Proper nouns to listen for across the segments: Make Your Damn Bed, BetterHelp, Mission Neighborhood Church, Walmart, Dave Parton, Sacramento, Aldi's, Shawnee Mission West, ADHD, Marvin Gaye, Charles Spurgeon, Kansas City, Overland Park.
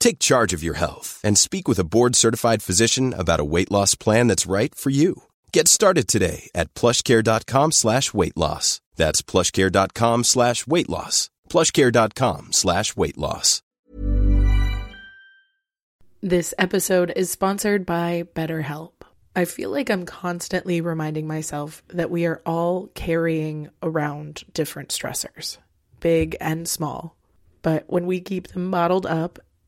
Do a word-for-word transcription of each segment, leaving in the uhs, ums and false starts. Take charge of your health and speak with a board-certified physician about a weight loss plan that's right for you. Get started today at plushcare.com slash weight loss. That's plushcare.com slash weight loss. plushcare.com slash weight loss. This episode is sponsored by BetterHelp. I feel like I'm constantly reminding myself that we are all carrying around different stressors, big and small. But when we keep them bottled up,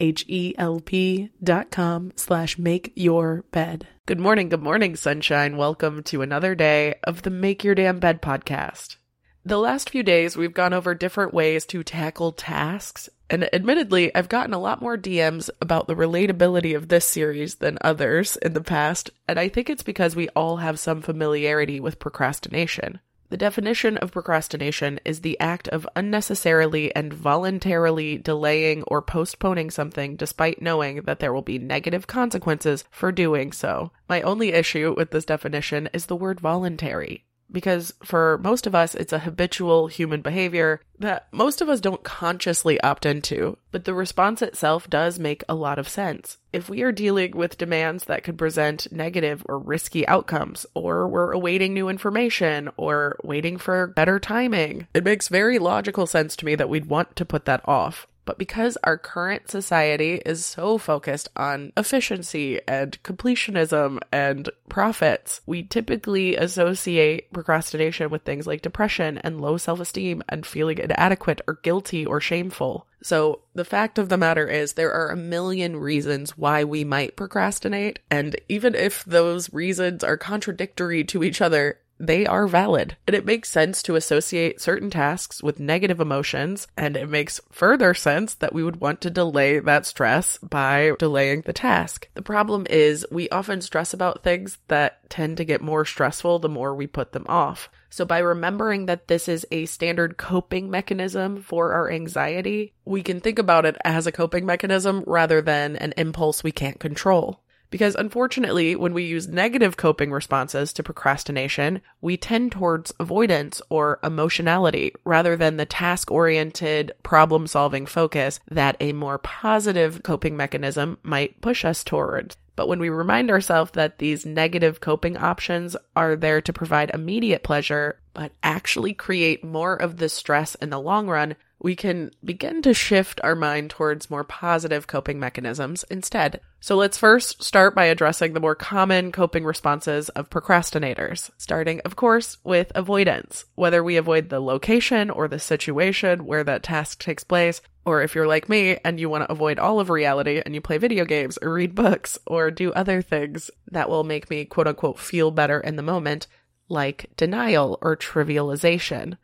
H-E-L-P dot com slash make your bed. Good morning, good morning, sunshine. Welcome to another day of the Make Your Damn Bed podcast. The last few days, we've gone over different ways to tackle tasks, and admittedly, I've gotten a lot more D Ms about the relatability of this series than others in the past, and I think it's because we all have some familiarity with procrastination. The definition of procrastination is the act of unnecessarily and voluntarily delaying or postponing something despite knowing that there will be negative consequences for doing so. My only issue with this definition is the word voluntary, because for most of us, it's a habitual human behavior that most of us don't consciously opt into, but the response itself does make a lot of sense. If we are dealing with demands that could present negative or risky outcomes, or we're awaiting new information, or waiting for better timing, it makes very logical sense to me that we'd want to put that off. But because our current society is so focused on efficiency and completionism and profits, we typically associate procrastination with things like depression and low self-esteem and feeling inadequate or guilty or shameful. So the fact of the matter is there are a million reasons why we might procrastinate. And even if those reasons are contradictory to each other, they are valid, and it makes sense to associate certain tasks with negative emotions, and it makes further sense that we would want to delay that stress by delaying the task. The problem is we often stress about things that tend to get more stressful the more we put them off. So by remembering that this is a standard coping mechanism for our anxiety, we can think about it as a coping mechanism rather than an impulse we can't control. Because unfortunately, when we use negative coping responses to procrastination, we tend towards avoidance or emotionality rather than the task-oriented, problem-solving focus that a more positive coping mechanism might push us towards. But when we remind ourselves that these negative coping options are there to provide immediate pleasure, but actually create more of the stress in the long run, we can begin to shift our mind towards more positive coping mechanisms instead. So let's first start by addressing the more common coping responses of procrastinators, starting, of course, with avoidance. Whether we avoid the location or the situation where that task takes place, or if you're like me and you want to avoid all of reality and you play video games or read books or do other things that will make me, quote unquote, feel better in the moment, like denial or trivialization.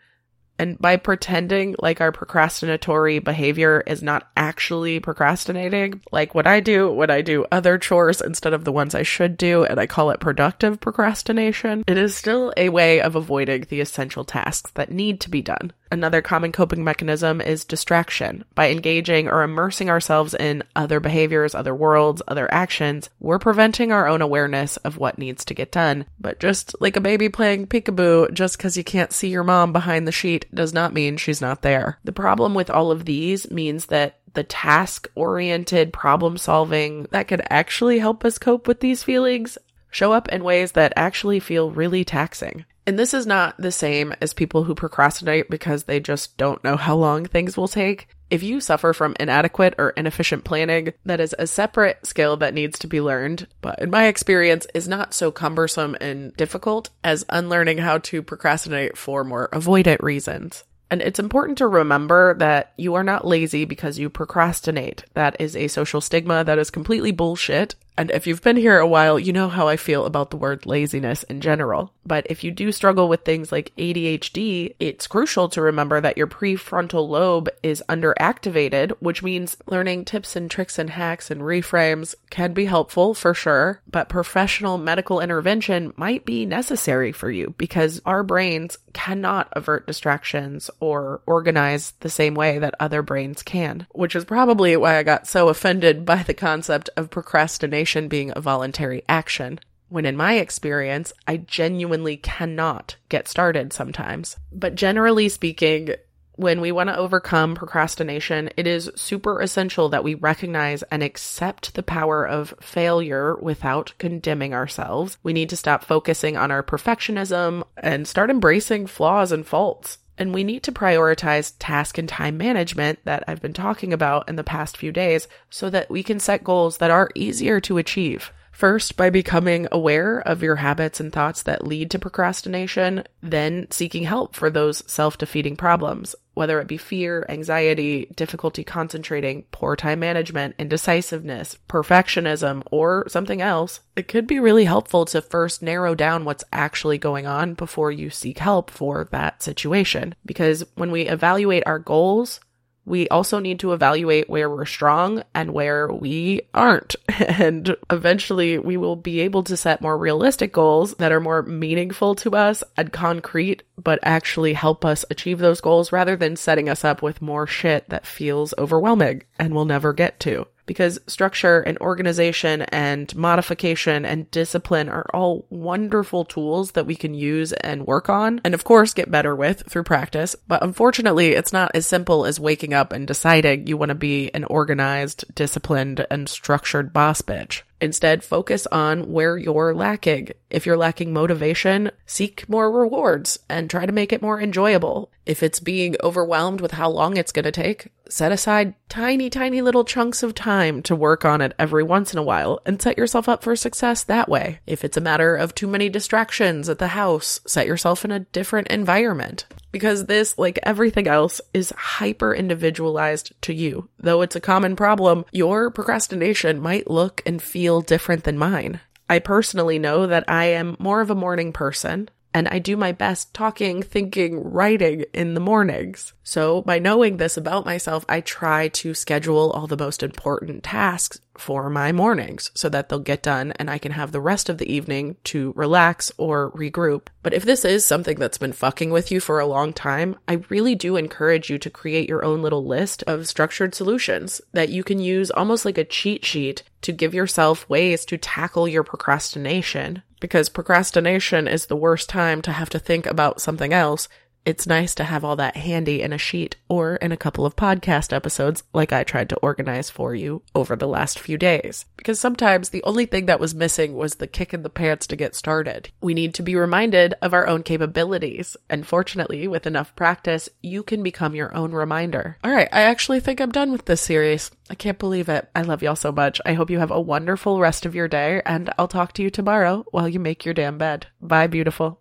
And by pretending like our procrastinatory behavior is not actually procrastinating, like what I do when I do other chores instead of the ones I should do, and I call it productive procrastination, it is still a way of avoiding the essential tasks that need to be done. Another common coping mechanism is distraction. By engaging or immersing ourselves in other behaviors, other worlds, other actions, we're preventing our own awareness of what needs to get done. But just like a baby playing peekaboo, just because you can't see your mom behind the sheet does not mean she's not there. The problem with all of these means that the task-oriented problem solving that could actually help us cope with these feelings show up in ways that actually feel really taxing. And this is not the same as people who procrastinate because they just don't know how long things will take. If you suffer from inadequate or inefficient planning, that is a separate skill that needs to be learned, but in my experience is not so cumbersome and difficult as unlearning how to procrastinate for more avoidant reasons. And it's important to remember that you are not lazy because you procrastinate. That is a social stigma that is completely bullshit. And if you've been here a while, you know how I feel about the word laziness in general. But if you do struggle with things like A D H D, it's crucial to remember that your prefrontal lobe is underactivated, which means learning tips and tricks and hacks and reframes can be helpful for sure, but professional medical intervention might be necessary for you because our brains cannot avert distractions or organize the same way that other brains can, which is probably why I got so offended by the concept of procrastination being a voluntary action, when in my experience, I genuinely cannot get started sometimes. But generally speaking, when we want to overcome procrastination, it is super essential that we recognize and accept the power of failure without condemning ourselves. We need to stop focusing on our perfectionism and start embracing flaws and faults. And we need to prioritize task and time management that I've been talking about in the past few days so that we can set goals that are easier to achieve. First, by becoming aware of your habits and thoughts that lead to procrastination, then seeking help for those self-defeating problems, whether it be fear, anxiety, difficulty concentrating, poor time management, indecisiveness, perfectionism, or something else. It could be really helpful to first narrow down what's actually going on before you seek help for that situation. Because when we evaluate our goals, we also need to evaluate where we're strong and where we aren't. And eventually we will be able to set more realistic goals that are more meaningful to us and concrete, but actually help us achieve those goals rather than setting us up with more shit that feels overwhelming and we'll never get to. Because structure and organization and modification and discipline are all wonderful tools that we can use and work on, and of course get better with through practice. But unfortunately, it's not as simple as waking up and deciding you want to be an organized, disciplined, and structured boss bitch. Instead, focus on where you're lacking. If you're lacking motivation, seek more rewards and try to make it more enjoyable. If it's being overwhelmed with how long it's going to take, set aside tiny, tiny little chunks of time to work on it every once in a while and set yourself up for success that way. If it's a matter of too many distractions at the house, set yourself in a different environment. Because this, like everything else, is hyper-individualized to you. Though it's a common problem, your procrastination might look and feel different than mine. I personally know that I am more of a morning person, and I do my best talking, thinking, writing in the mornings. So by knowing this about myself, I try to schedule all the most important tasks for my mornings so that they'll get done and I can have the rest of the evening to relax or regroup. But if this is something that's been fucking with you for a long time, I really do encourage you to create your own little list of structured solutions that you can use almost like a cheat sheet to give yourself ways to tackle your procrastination. Because procrastination is the worst time to have to think about something else. It's nice to have all that handy in a sheet or in a couple of podcast episodes like I tried to organize for you over the last few days. Because sometimes the only thing that was missing was the kick in the pants to get started. We need to be reminded of our own capabilities. And fortunately, with enough practice, you can become your own reminder. All right, I actually think I'm done with this series. I can't believe it. I love y'all so much. I hope you have a wonderful rest of your day, and I'll talk to you tomorrow while you make your damn bed. Bye, beautiful.